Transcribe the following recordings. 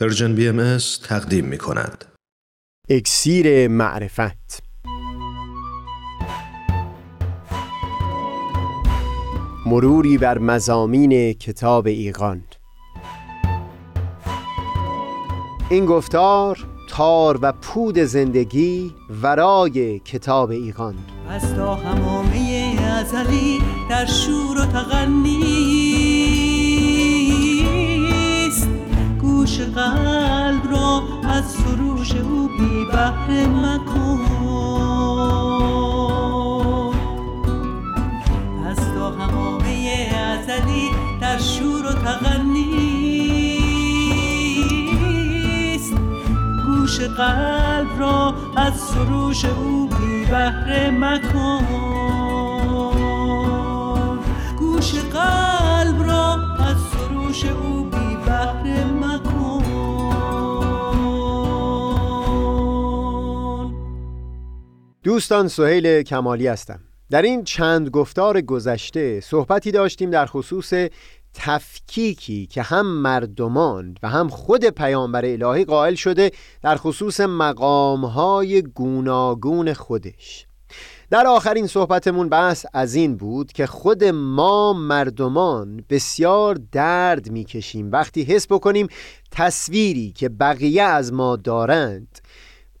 پرژن BMS تقدیم می کند. اکسیر معرفت. مروری بر مضامین کتاب ایقان. این گفتار تار و پود زندگی ورای کتاب ایقان. از تا همامه ازلی در شور و تغنیست، گوش قلب را از سروش او بی بهره مکن. از تا همامه ازلی در شور و تغنیست، قلب را از سروش او بی بهره مکن. گوش قلب را از سروش او بی بهره مکن. دوستان، سهیل کمالی هستم. در این چند گفتار گذشته صحبتی داشتیم در خصوص تفکیکی که هم مردمان و هم خود پیامبر الهی قائل شده در خصوص مقام‌های گوناگون خودش. در آخرین صحبتمون بحث از این بود که خود ما مردمان بسیار درد می‌کشیم وقتی حس بکنیم تصویری که بقیه از ما دارند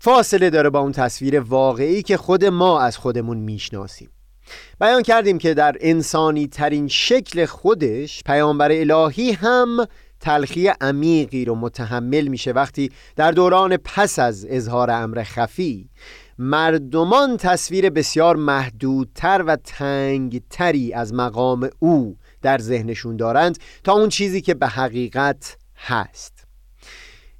فاصله داره با اون تصویر واقعی که خود ما از خودمون میشناسیم. بیان کردیم که در انسانی ترین شکل خودش پیامبر الهی هم تلخی عمیقی رو متحمل میشه وقتی در دوران پس از اظهار امر خفی مردمان تصویر بسیار محدودتر و تنگتری از مقام او در ذهنشون دارند تا اون چیزی که به حقیقت هست.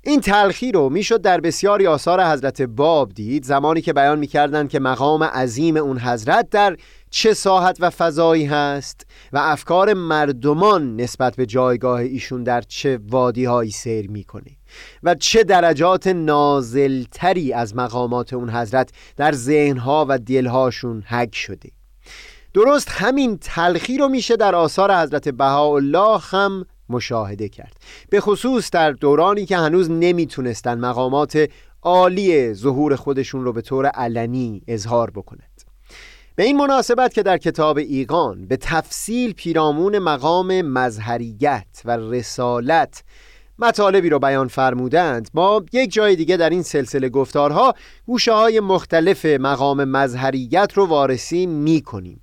این تلخی رو میشد در بسیاری آثار حضرت باب دید، زمانی که بیان میکردند که مقام عظیم اون حضرت در چه ساحت و فضایی هست و افکار مردمان نسبت به جایگاه ایشون در چه وادی‌هایی سیر میکنه و چه درجات نازلتری از مقامات اون حضرت در ذهنها و دلهاشون حک شده. درست همین تلخی رو میشه در آثار حضرت بهاءالله هم مشاهده کرد، به خصوص در دورانی که هنوز نمیتونستن مقامات عالی ظهور خودشون رو به طور علنی اظهار بکنند. به این مناسبت که در کتاب ایقان به تفصیل پیرامون مقام مظهریت و رسالت مطالبی رو بیان فرمودند، ما یک جای دیگه در این سلسله گفتارها گوشه‌های مختلف مقام مظهریت رو وارسی میکنیم.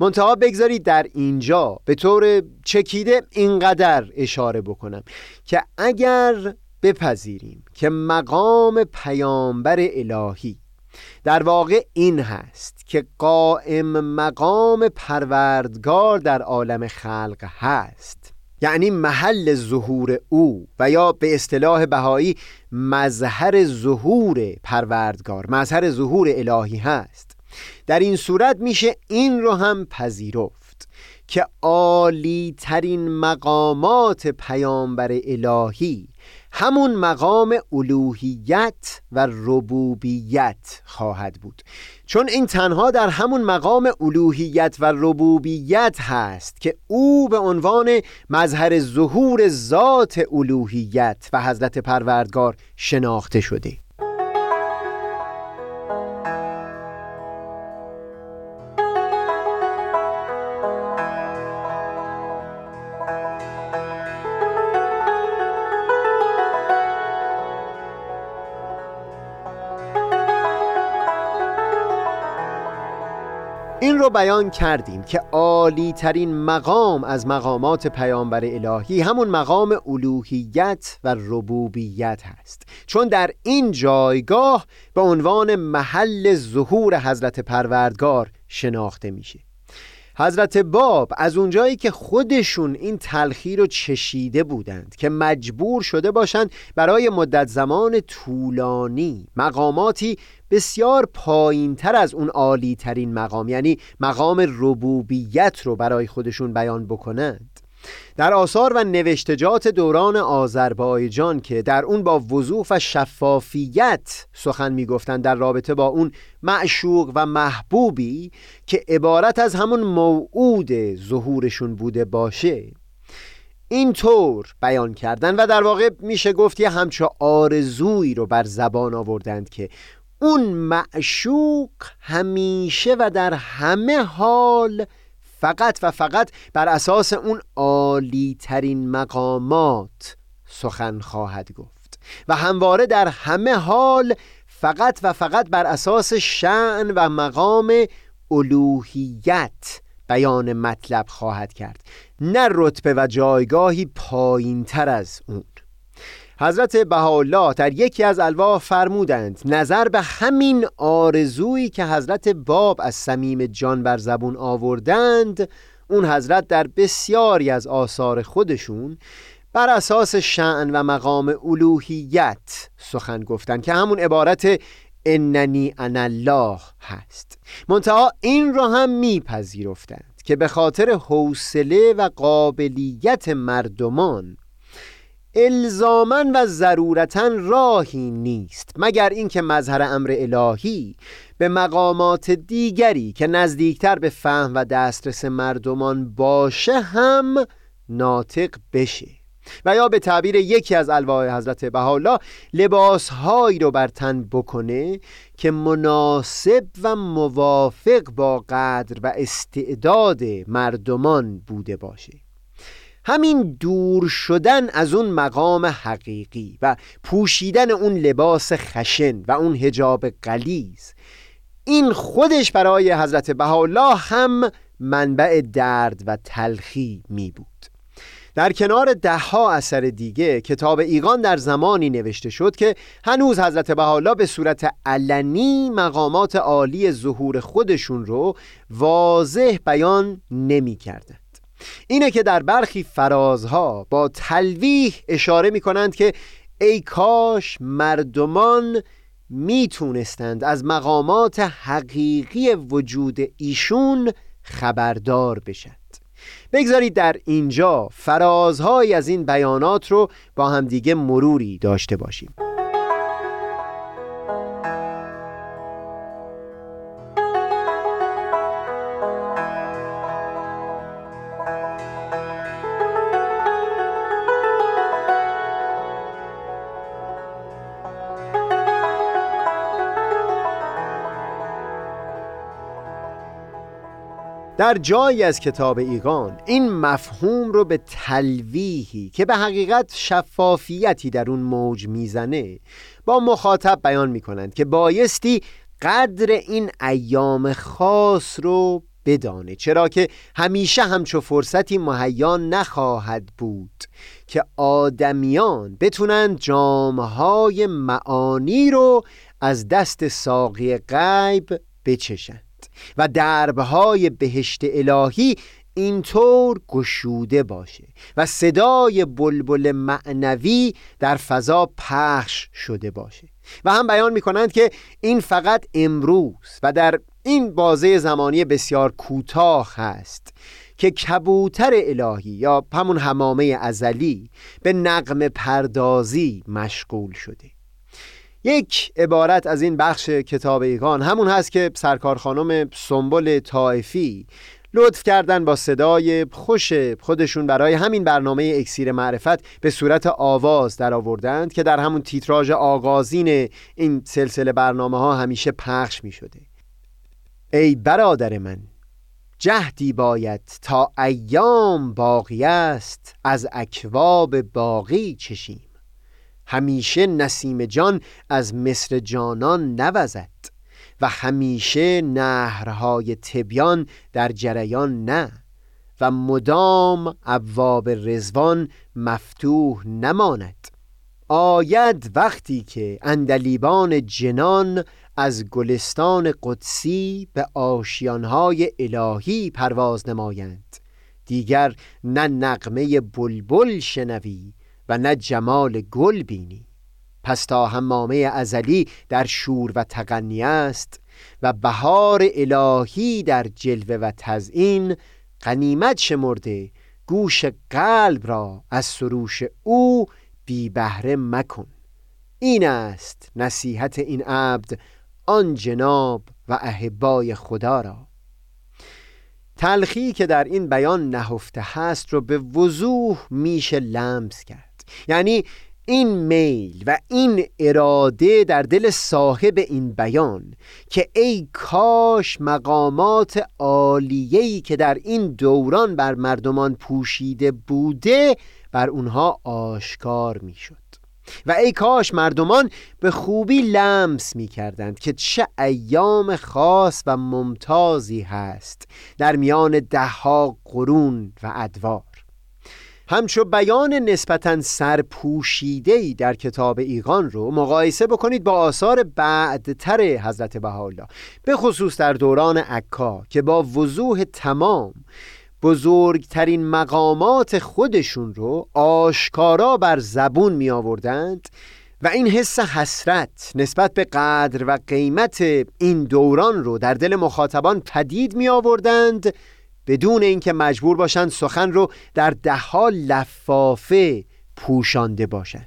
منتها بگذارید در اینجا به طور چکیده اینقدر اشاره بکنم که اگر بپذیریم که مقام پیامبر الهی در واقع این هست که قائم مقام پروردگار در عالم خلق هست، یعنی محل ظهور او و یا به اصطلاح بهایی مظهر ظهور پروردگار، مظهر ظهور الهی هست، در این صورت میشه این رو هم پذیرفت که عالی ترین مقامات پیامبر الهی همون مقام الوهیت و ربوبیت خواهد بود، چون این تنها در همون مقام الوهیت و ربوبیت هست که او به عنوان مظهر ظهور ذات الوهیت و حضرت پروردگار شناخته شده. این رو بیان کردیم که عالی ترین مقام از مقامات پیامبر الهی همون مقام الوهیت و ربوبیت هست، چون در این جایگاه به عنوان محل ظهور حضرت پروردگار شناخته میشه. حضرت باب از اونجایی که خودشون این تلخی رو چشیده بودند که مجبور شده باشند برای مدت زمان طولانی مقاماتی بسیار پایین تر از اون عالی ترین مقام، یعنی مقام ربوبیت رو برای خودشون بیان بکنند، در آثار و نوشتجات دوران آذربایجان که در اون با وضوح و شفافیت سخن میگفتند در رابطه با اون معشوق و محبوبی که عبارت از همون موعود ظهورشون بوده باشه، اینطور بیان کردن و در واقع میشه گفت یه همچه آرزویی رو بر زبان آوردند که اون معشوق همیشه و در همه حال فقط و فقط بر اساس اون عالی ترین مقامات سخن خواهد گفت و همواره در همه حال فقط و فقط بر اساس شأن و مقام الوهیت بیان مطلب خواهد کرد، نه رتبه و جایگاهی پایین تر از اون. حضرت بهاءالله در یکی از الواح فرمودند نظر به همین آرزویی که حضرت باب از صمیم جان بر زبون آوردند، اون حضرت در بسیاری از آثار خودشون بر اساس شأن و مقام الوهیت سخن گفتن که همون عبارت اننی انا الله هست. منتها این را هم میپذیرفتند که به خاطر حوصله و قابلیت مردمان الزاماً و ضرورتاً راهی نیست مگر اینکه مظهر امر الهی به مقامات دیگری که نزدیکتر به فهم و دسترس مردمان باشه هم ناطق بشه و یا به تعبیر یکی از الواح حضرت بهاءالله لباسهایی رو بر تن بکنه که مناسب و موافق با قدر و استعداد مردمان بوده باشه. همین دور شدن از اون مقام حقیقی و پوشیدن اون لباس خشن و اون حجاب غلیظ، این خودش برای حضرت بهاءالله هم منبع درد و تلخی می بود. در کنار دهها اثر دیگه کتاب ایقان در زمانی نوشته شد که هنوز حضرت بهاءالله به صورت علنی مقامات عالی ظهور خودشون رو واضح بیان نمی کردن. اینه که در برخی فرازها با تلویح اشاره می کنند که ای کاش مردمان می تونستند از مقامات حقیقی وجود ایشون خبردار بشند. بگذارید در اینجا فرازهای از این بیانات رو با همدیگه مروری داشته باشیم. در جایی از کتاب ایقان این مفهوم رو به تلویحی که به حقیقت شفافیتی در اون موج میزنه با مخاطب بیان میکنند که بایستی قدر این ایام خاص رو بدانه، چرا که همیشه همچو فرصتی مهیا نخواهد بود که آدمیان بتونن جامهای معانی رو از دست ساقی غیب بچشن و دربهای بهشت الهی اینطور گشوده باشه و صدای بلبل معنوی در فضا پخش شده باشه. و هم بیان می‌کنند که این فقط امروز و در این بازه زمانی بسیار کوتاه هست که کبوتر الهی یا همون حمامه ازلی به نغمه پردازی مشغول شده. یک عبارت از این بخش کتاب ایقان همون هست که سرکار خانم سنبل طائفی لطف کردن با صدای خوش خودشون برای همین برنامه اکسیر معرفت به صورت آواز در آوردند که در همون تیتراژ آغازین این سلسله برنامه ها همیشه پخش می شده. ای برادر من، جهدی باید تا ایام باقی است از اکواب باقی چشیم، همیشه نسیم جان از مصر جانان نوزد و همیشه نهرهای تبیان در جریان نه و مدام ابواب رزوان مفتوح نماند. آید وقتی که اندلیبان جنان از گلستان قدسی به آشیانهای الهی پرواز نمایند، دیگر نه نغمه بلبل شنوی و نه جمال گل بینی. پس تا حمامه ازلی در شور و تغنی است و بهار الهی در جلوه و تزیین، غنیمت شمرده گوش قلب را از سروش او بی بهره مکن. این است نصیحت این عبد آن جناب و احبای خدا را. تلخی که در این بیان نهفته هست رو به وضوح میشه لمس کرد. یعنی این میل و این اراده در دل صاحب این بیان که ای کاش مقامات عالیه‌ای که در این دوران بر مردمان پوشیده بوده بر اونها آشکار میشد و ای کاش مردمان به خوبی لمس می کردند که چه ایام خاص و ممتازی هست در میان دهها قرون و ادوار. همچو بیان نسبتاً سرپوشیده‌ای در کتاب ایقان رو مقایسه بکنید با آثار بعدتر حضرت بهاءالله، به خصوص در دوران عکا که با وضوح تمام بزرگترین مقامات خودشون رو آشکارا بر زبون می آوردند و این حس حسرت نسبت به قدر و قیمت این دوران رو در دل مخاطبان پدید می آوردند بدون اینکه مجبور باشند سخن رو در ده‌ها لفافه پوشانده باشند.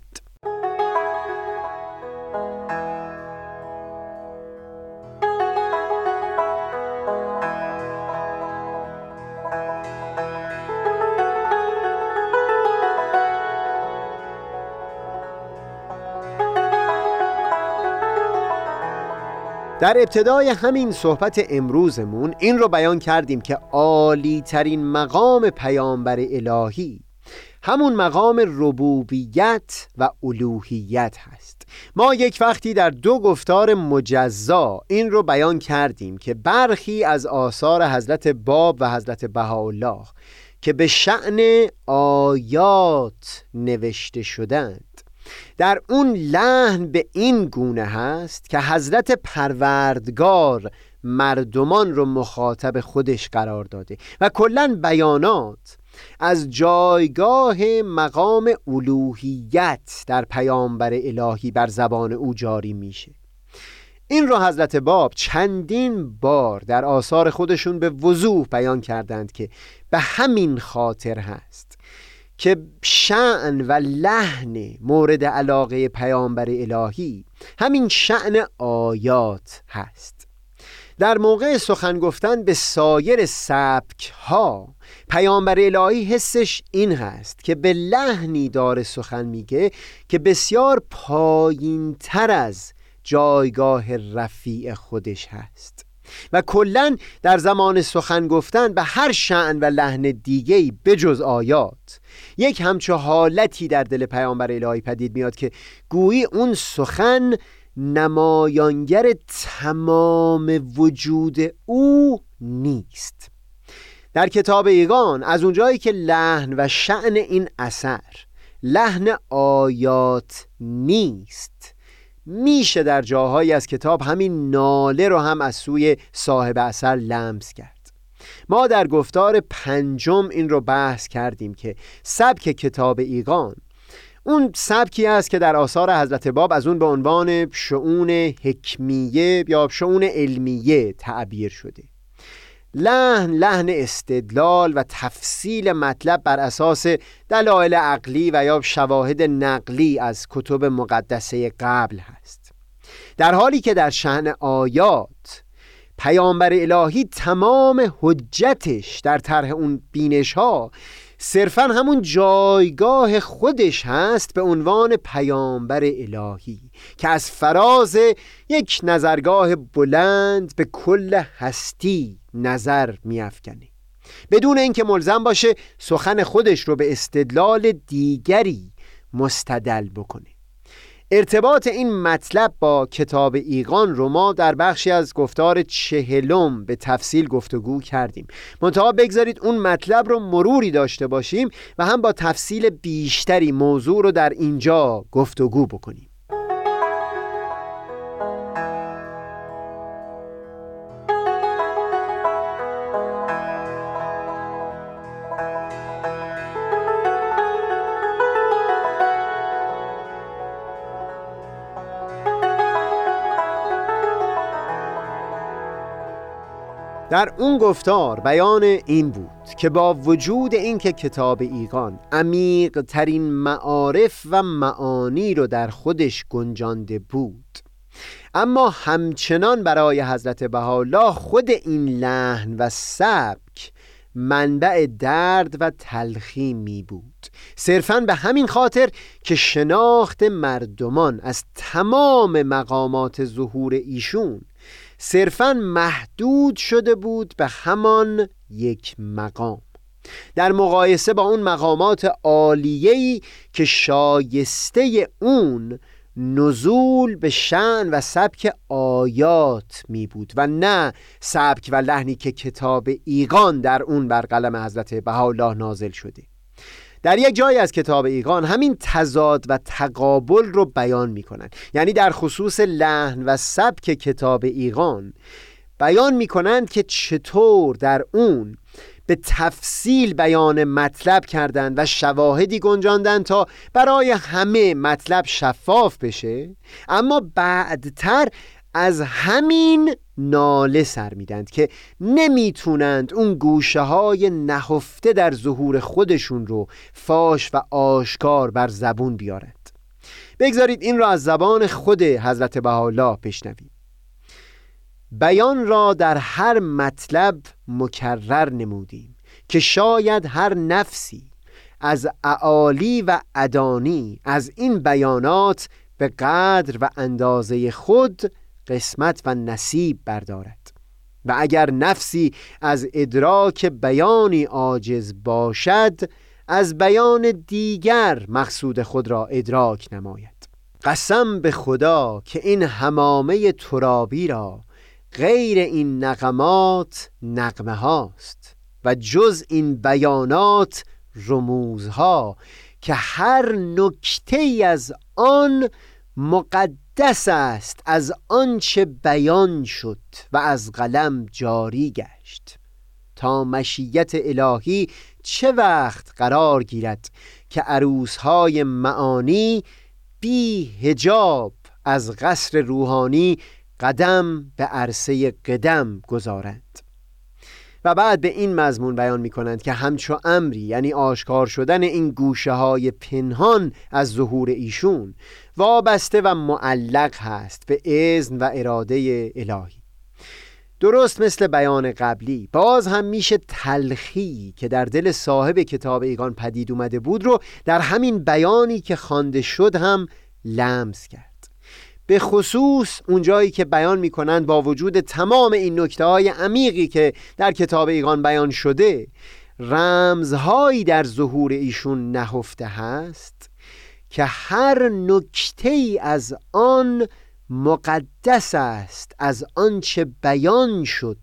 در ابتدای همین صحبت امروزمون این رو بیان کردیم که عالی ترین مقام پیامبر الهی همون مقام ربوبیت و الوهیت هست. ما یک وقتی در دو گفتار مجزا این رو بیان کردیم که برخی از آثار حضرت باب و حضرت بهاءالله که به شأن آیات نوشته شدند در اون لحن به این گونه هست که حضرت پروردگار مردمان رو مخاطب خودش قرار داده و کلن بیانات از جایگاه مقام الوهیت در پیامبر الهی بر زبان او جاری میشه. این رو حضرت باب چندین بار در آثار خودشون به وضوح بیان کردند که به همین خاطر هست که شأن و لحن مورد علاقه پیامبر الهی همین شأن آیات هست. در موقع سخن گفتن به سایر سبک‌ها پیامبر الهی حسش این هست که به لحنی داره سخن میگه که بسیار پایین‌تر از جایگاه رفیع خودش هست و کلن در زمان سخن گفتن به هر شأن و لحن دیگه‌ای بجز آیات یک همچو حالتی در دل پیامبر الهی پدید میاد که گویی اون سخن نمایانگر تمام وجود او نیست. در کتاب ایقان از اونجایی که لحن و شأن این اثر لحن آیات نیست، میشه در جاهایی از کتاب همین ناله رو هم از سوی صاحب اثر لمس کرد. ما در گفتار پنجم این رو بحث کردیم که سبک کتاب ایقان اون سبکی است که در آثار حضرت باب از اون به عنوان شؤون حکمیه یا شؤون علمیه تعبیر شده. لحن استدلال و تفصیل مطلب بر اساس دلایل عقلی و یا شواهد نقلی از کتب مقدسه قبل هست، در حالی که در شأن آیات پیامبر الهی تمام حجتش در طرح اون بینش ها صرفاً همون جایگاه خودش هست به عنوان پیامبر الهی که از فراز یک نظرگاه بلند به کل هستی نظر می‌افکنه بدون اینکه ملزم باشه سخن خودش رو به استدلال دیگری مستدل بکنه. ارتباط این مطلب با کتاب ایقان رو ما در بخشی از گفتار 40 به تفصیل گفتگو کردیم، منتها بگذارید اون مطلب رو مروری داشته باشیم و هم با تفصیل بیشتری موضوع رو در اینجا گفتگو بکنیم. در اون گفتار بیان این بود که با وجود اینکه کتاب ایقان عمیق ترین معارف و معانی رو در خودش گنجانده بود، اما همچنان برای حضرت بهاءالله خود این لحن و سبک منبع درد و تلخی می بود، صرفاً به همین خاطر که شناخت مردمان از تمام مقامات ظهور ایشون صرفاً محدود شده بود به همان یک مقام، در مقایسه با اون مقامات عالیه‌ای که شایسته اون نزول به شأن و سبک آیات می بود و نه سبک و لحنی که کتاب ایقان در اون بر قلم حضرت بهاءالله نازل شده. در یک جایی از کتاب ایقان همین تضاد و تقابل رو بیان می کنن، یعنی در خصوص لحن و سبک کتاب ایقان بیان می کنند که چطور در اون به تفصیل بیان مطلب کردن و شواهدی گنجاندن تا برای همه مطلب شفاف بشه، اما بعدتر از همین ناله سر میدند که نمیتونند اون گوشه های نهفته در ظهور خودشون رو فاش و آشکار بر زبون بیارند. بگذارید این را از زبان خود حضرت بهاءالله بشنویم. بیان را در هر مطلب مکرر نمودیم که شاید هر نفسی از اعالی و ادانی از این بیانات به قدر و اندازه خود قسمت و نصیب بردارد، و اگر نفسی از ادراک بیانی عاجز باشد از بیان دیگر مقصود خود را ادراک نماید. قسم به خدا که این حمامه ترابی را غیر این نغمات نغمه هاست و جز این بیانات رموزها که هر نکته‌ای از آن مقدس است از آنچه بیان شد و از قلم جاری گشت، تا مشیت الهی چه وقت قرار گیرد که عروسهای معانی بی حجاب از قصر روحانی قدم به عرصه قدم گذارند. و بعد به این مضمون بیان می کنند که همچو امری، یعنی آشکار شدن این گوشه های پنهان از ظهور ایشون، وابسته و معلق هست به اذن و اراده الهی. درست مثل بیان قبلی باز هم میشه تلخی که در دل صاحب کتاب ایقان پدید اومده بود رو در همین بیانی که خوانده شد هم لمس کرد، به خصوص اونجایی که بیان می کنند با وجود تمام این نکته های عمیقی که در کتاب ایقان بیان شده رمزهایی در ظهور ایشون نهفته هست که هر نکته‌ای از آن مقدس است از آنچه بیان شد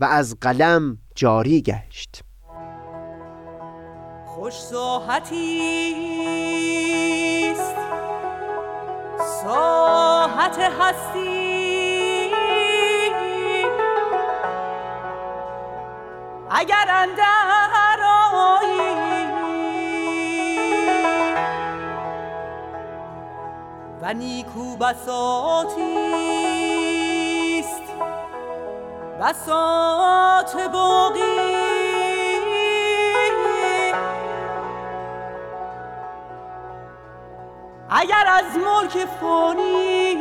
و از قلم جاری گشت. خوش ساحتی است ساحت هستی، اگر اندر آیی و نیکو بساطی است بساط باقی، اگر از ملک فانی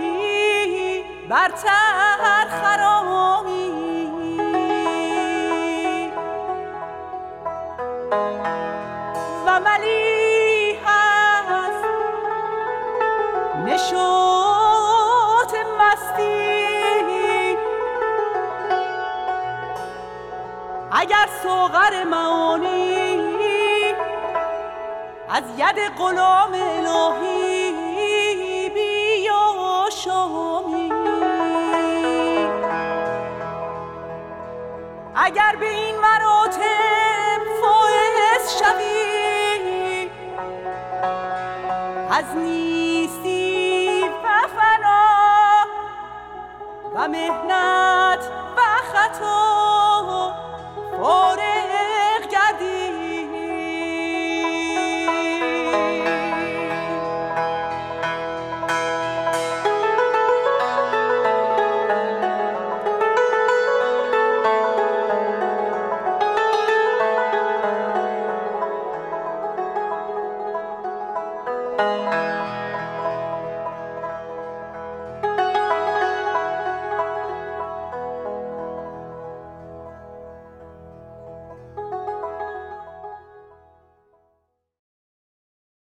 برتر خرامی، و ملیح هست نشاط مستی، اگر ساغر معانی از ید غلام الهی شامی، اگر به این مراتب فائز شوی از نیستی و فنا و مهنت و خطا فارغ گردی.